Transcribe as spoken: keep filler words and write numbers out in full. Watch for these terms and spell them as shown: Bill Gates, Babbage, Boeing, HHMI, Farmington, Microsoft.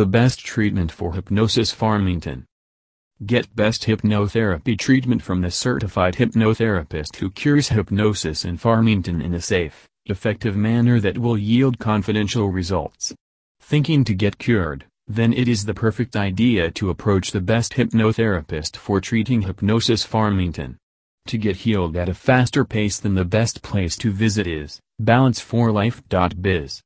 The best treatment for hypnosis. Farmington. Get best hypnotherapy treatment from the certified hypnotherapist who cures hypnosis in Farmington in a safe, effective manner that will yield confidential results. Thinking to get cured? Then it is the perfect idea to approach the best hypnotherapist for treating hypnosis. Farmington. To get healed at a faster pace than the best place to visit is balance for life dot biz.